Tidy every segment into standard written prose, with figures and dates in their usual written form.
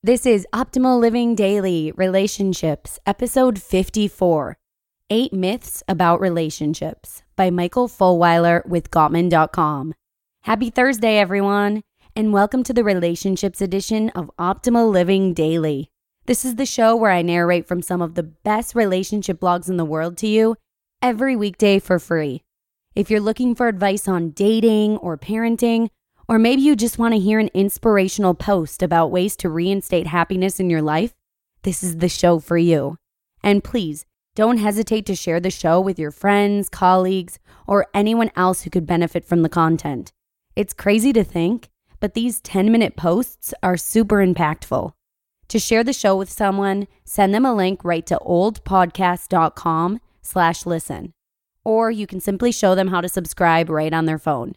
This is Optimal Living Daily, Relationships, Episode 54, 8 Myths About Relationships by Michael Fulweiler with Gottman.com. Happy Thursday, everyone, and welcome to the Relationships edition of Optimal Living Daily. This is the show where I narrate from some of the best relationship blogs in the world to you every weekday for free. If you're looking for advice on dating or parenting, or maybe you just want to hear an inspirational post about ways to reinstate happiness in your life, this is the show for you. And please, don't hesitate to share the show with your friends, colleagues, or anyone else who could benefit from the content. It's crazy to think, but these 10-minute posts are super impactful. To share the show with someone, send them a link right to oldpodcast.com/listen. Or you can simply show them how to subscribe right on their phone.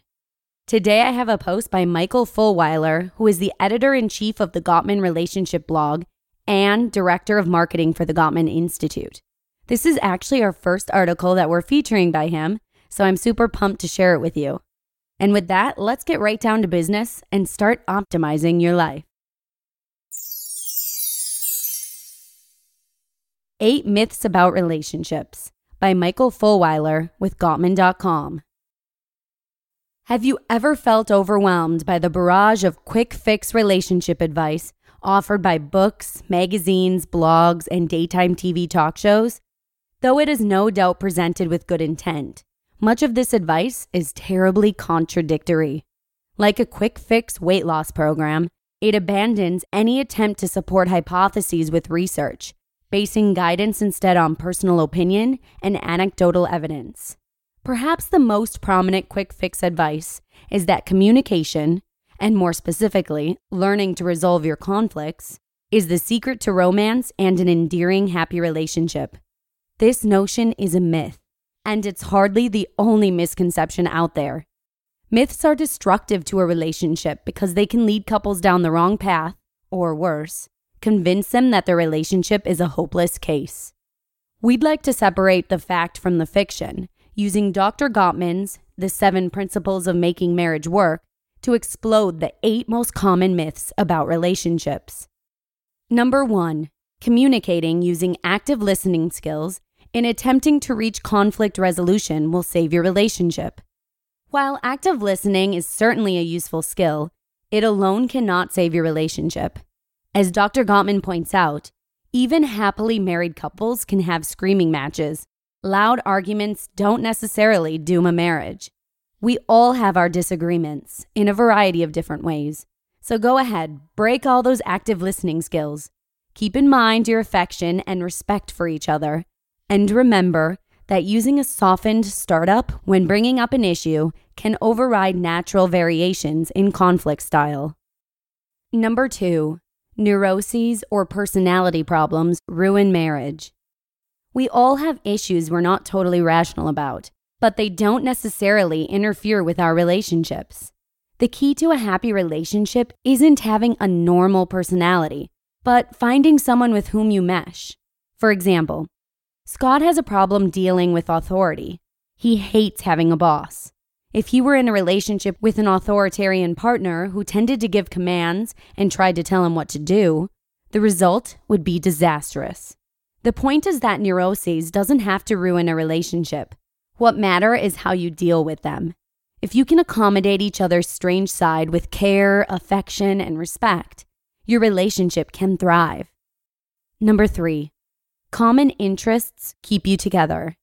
Today I have a post by Michael Fulweiler, who is the editor-in-chief of the Gottman Relationship blog and director of marketing for the Gottman Institute. This is actually our first article that we're featuring by him, so I'm super pumped to share it with you. And with that, let's get right down to business and start optimizing your life. 8 Myths About Relationships by Michael Fulweiler with Gottman.com. Have you ever felt overwhelmed by the barrage of quick-fix relationship advice offered by books, magazines, blogs, and daytime TV talk shows? Though it is no doubt presented with good intent, much of this advice is terribly contradictory. Like a quick-fix weight loss program, it abandons any attempt to support hypotheses with research, basing guidance instead on personal opinion and anecdotal evidence. Perhaps the most prominent quick fix advice is that communication, and more specifically, learning to resolve your conflicts, is the secret to romance and an endearing, happy relationship. This notion is a myth, and it's hardly the only misconception out there. Myths are destructive to a relationship because they can lead couples down the wrong path, or worse, convince them that their relationship is a hopeless case. We'd like to separate the fact from the fiction, using Dr. Gottman's The 7 Principles of Making Marriage Work to explode the 8 most common myths about relationships. Number 1, communicating using active listening skills in attempting to reach conflict resolution will save your relationship. While active listening is certainly a useful skill, it alone cannot save your relationship. As Dr. Gottman points out, even happily married couples can have screaming matches. Loud arguments don't necessarily doom a marriage. We all have our disagreements in a variety of different ways. So go ahead, break all those active listening skills. Keep in mind your affection and respect for each other. And remember that using a softened startup when bringing up an issue can override natural variations in conflict style. Number 2, neuroses or personality problems ruin marriage. We all have issues we're not totally rational about, but they don't necessarily interfere with our relationships. The key to a happy relationship isn't having a normal personality, but finding someone with whom you mesh. For example, Scott has a problem dealing with authority. He hates having a boss. If he were in a relationship with an authoritarian partner who tended to give commands and tried to tell him what to do, the result would be disastrous. The point is that neuroses doesn't have to ruin a relationship. What matter is how you deal with them. If you can accommodate each other's strange side with care, affection, and respect, your relationship can thrive. Number 3, common interests keep you together.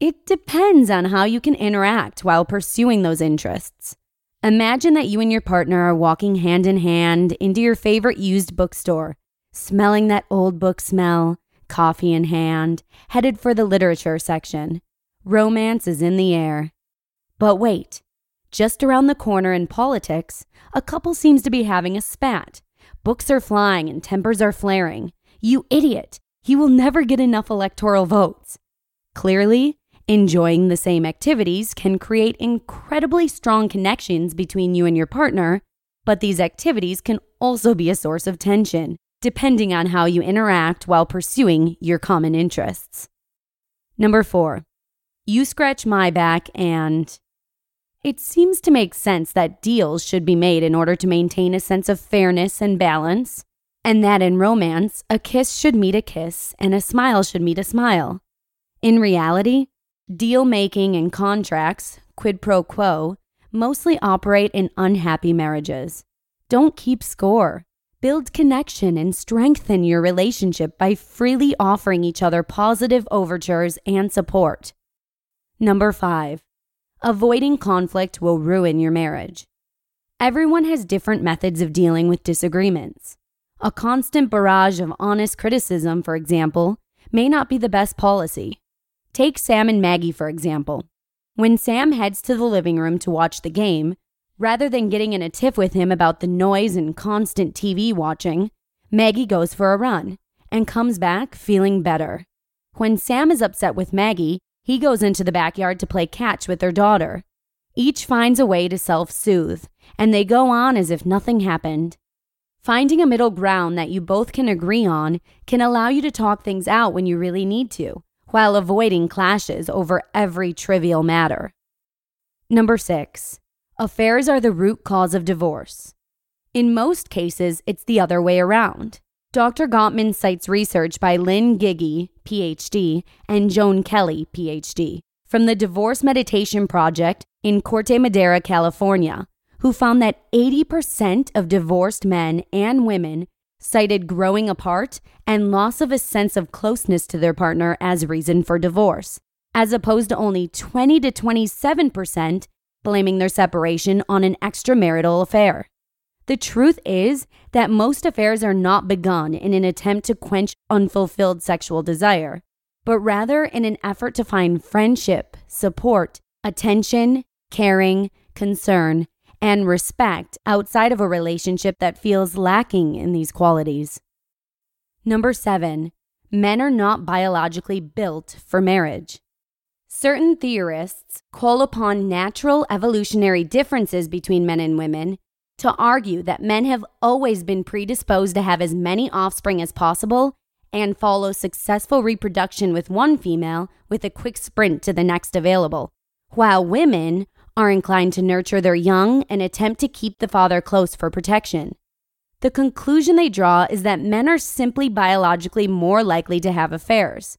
It depends on how you can interact while pursuing those interests. Imagine that you and your partner are walking hand in hand into your favorite used bookstore, smelling that old book smell, coffee in hand, headed for the literature section. Romance is in the air. But wait, just around the corner in politics, a couple seems to be having a spat. Books are flying and tempers are flaring. You idiot, he will never get enough electoral votes. Clearly, enjoying the same activities can create incredibly strong connections between you and your partner, but these activities can also be a source of tension, depending on how you interact while pursuing your common interests. Number 4, you scratch my back and... It seems to make sense that deals should be made in order to maintain a sense of fairness and balance, and that in romance, a kiss should meet a kiss and a smile should meet a smile. In reality, deal-making and contracts, quid pro quo, mostly operate in unhappy marriages. Don't keep score. Build connection and strengthen your relationship by freely offering each other positive overtures and support. Number 5, avoiding conflict will ruin your marriage. Everyone has different methods of dealing with disagreements. A constant barrage of honest criticism, for example, may not be the best policy. Take Sam and Maggie, for example. When Sam heads to the living room to watch the game, rather than getting in a tiff with him about the noise and constant TV watching, Maggie goes for a run and comes back feeling better. When Sam is upset with Maggie, he goes into the backyard to play catch with their daughter. Each finds a way to self-soothe, and they go on as if nothing happened. Finding a middle ground that you both can agree on can allow you to talk things out when you really need to, while avoiding clashes over every trivial matter. Number 6, affairs are the root cause of divorce. In most cases, it's the other way around. Dr. Gottman cites research by Lynn Giggy, PhD, and Joan Kelly, PhD, from the Divorce Meditation Project in Corte Madera, California, who found that 80% of divorced men and women cited growing apart and loss of a sense of closeness to their partner as reason for divorce, as opposed to only 20 to 27% blaming their separation on an extramarital affair. The truth is that most affairs are not begun in an attempt to quench unfulfilled sexual desire, but rather in an effort to find friendship, support, attention, caring, concern, and respect outside of a relationship that feels lacking in these qualities. Number 7, men are not biologically built for marriage. Certain theorists call upon natural evolutionary differences between men and women to argue that men have always been predisposed to have as many offspring as possible and follow successful reproduction with one female with a quick sprint to the next available, while women are inclined to nurture their young and attempt to keep the father close for protection. The conclusion they draw is that men are simply biologically more likely to have affairs.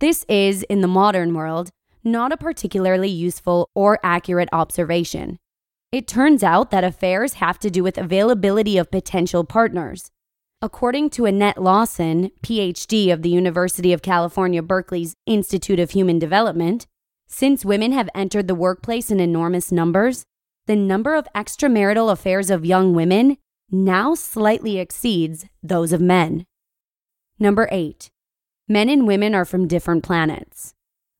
This is, in the modern world, not a particularly useful or accurate observation. It turns out that affairs have to do with availability of potential partners. According to Annette Lawson, PhD of the University of California, Berkeley's Institute of Human Development, since women have entered the workplace in enormous numbers, the number of extramarital affairs of young women now slightly exceeds those of men. Number 8, men and women are from different planets.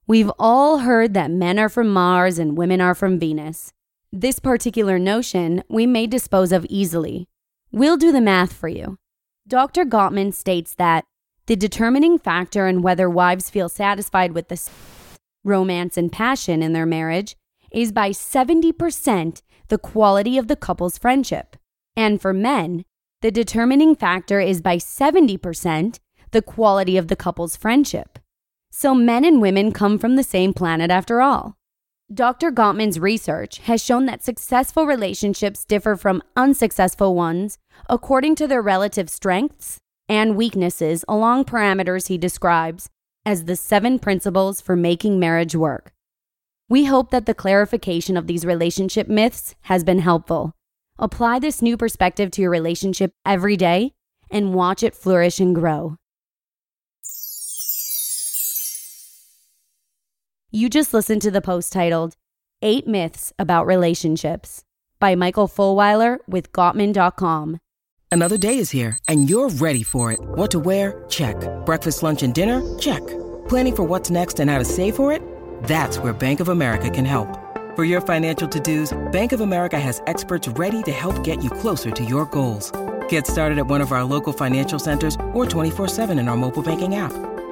We've all heard that men are from Mars and women are from Venus. This particular notion we may dispose of easily. We'll do the math for you. Dr. Gottman states that the determining factor in whether wives feel satisfied with the romance and passion in their marriage is by 70% the quality of the couple's friendship. And for men, the determining factor is by 70% the quality of the couple's friendship. So men and women come from the same planet after all. Dr. Gottman's research has shown that successful relationships differ from unsuccessful ones according to their relative strengths and weaknesses along parameters he describes as the 7 principles for making marriage work. We hope that the clarification of these relationship myths has been helpful. Apply this new perspective to your relationship every day and watch it flourish and grow. You just listened to the post titled 8 Myths About Relationships by Michael Fulweiler with Gottman.com. Another day is here and you're ready for it. What to wear? Check. Breakfast, lunch, and dinner? Check. Planning for what's next and how to save for it? That's where Bank of America can help. For your financial to-dos, Bank of America has experts ready to help get you closer to your goals. Get started at one of our local financial centers or 24/7 in our mobile banking app.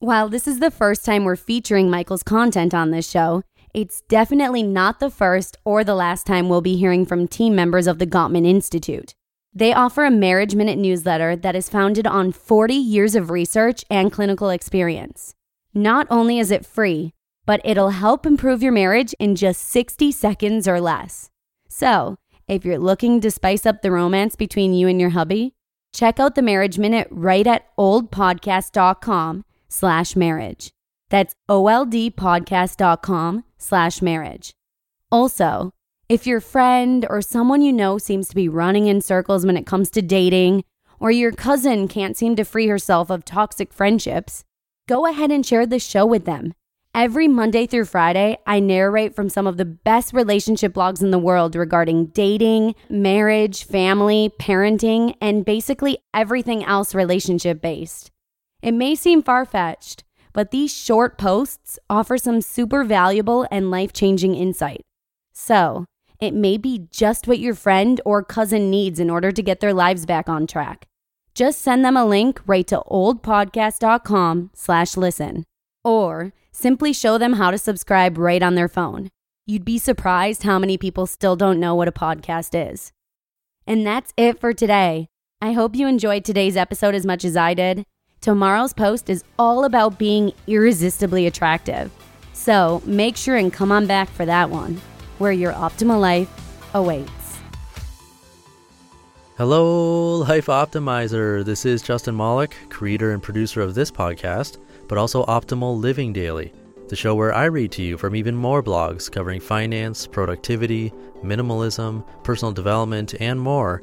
While this is the first time we're featuring Michael's content on this show, it's definitely not the first or the last time we'll be hearing from team members of the Gottman Institute. They offer a Marriage Minute newsletter that is founded on 40 years of research and clinical experience. Not only is it free, but it'll help improve your marriage in just 60 seconds or less. So, if you're looking to spice up the romance between you and your hubby, check out the Marriage Minute right at oldpodcast.com/marriage. That's oldpodcast.com/marriage. Also, if your friend or someone you know seems to be running in circles when it comes to dating, or your cousin can't seem to free herself of toxic friendships, go ahead and share this show with them. Every Monday through Friday, I narrate from some of the best relationship blogs in the world regarding dating, marriage, family, parenting, and basically everything else relationship-based. It may seem far-fetched, but these short posts offer some super valuable and life-changing insight. So, it may be just what your friend or cousin needs in order to get their lives back on track. Just send them a link right to oldpodcast.com/listen, or simply show them how to subscribe right on their phone. You'd be surprised how many people still don't know what a podcast is. And that's it for today. I hope you enjoyed today's episode as much as I did. Tomorrow's post is all about being irresistibly attractive. So make sure and come on back for that one, where your optimal life awaits. Hello, Life Optimizer. This is Justin Mollick, creator and producer of this podcast, but also Optimal Living Daily, the show where I read to you from even more blogs covering finance, productivity, minimalism, personal development, and more,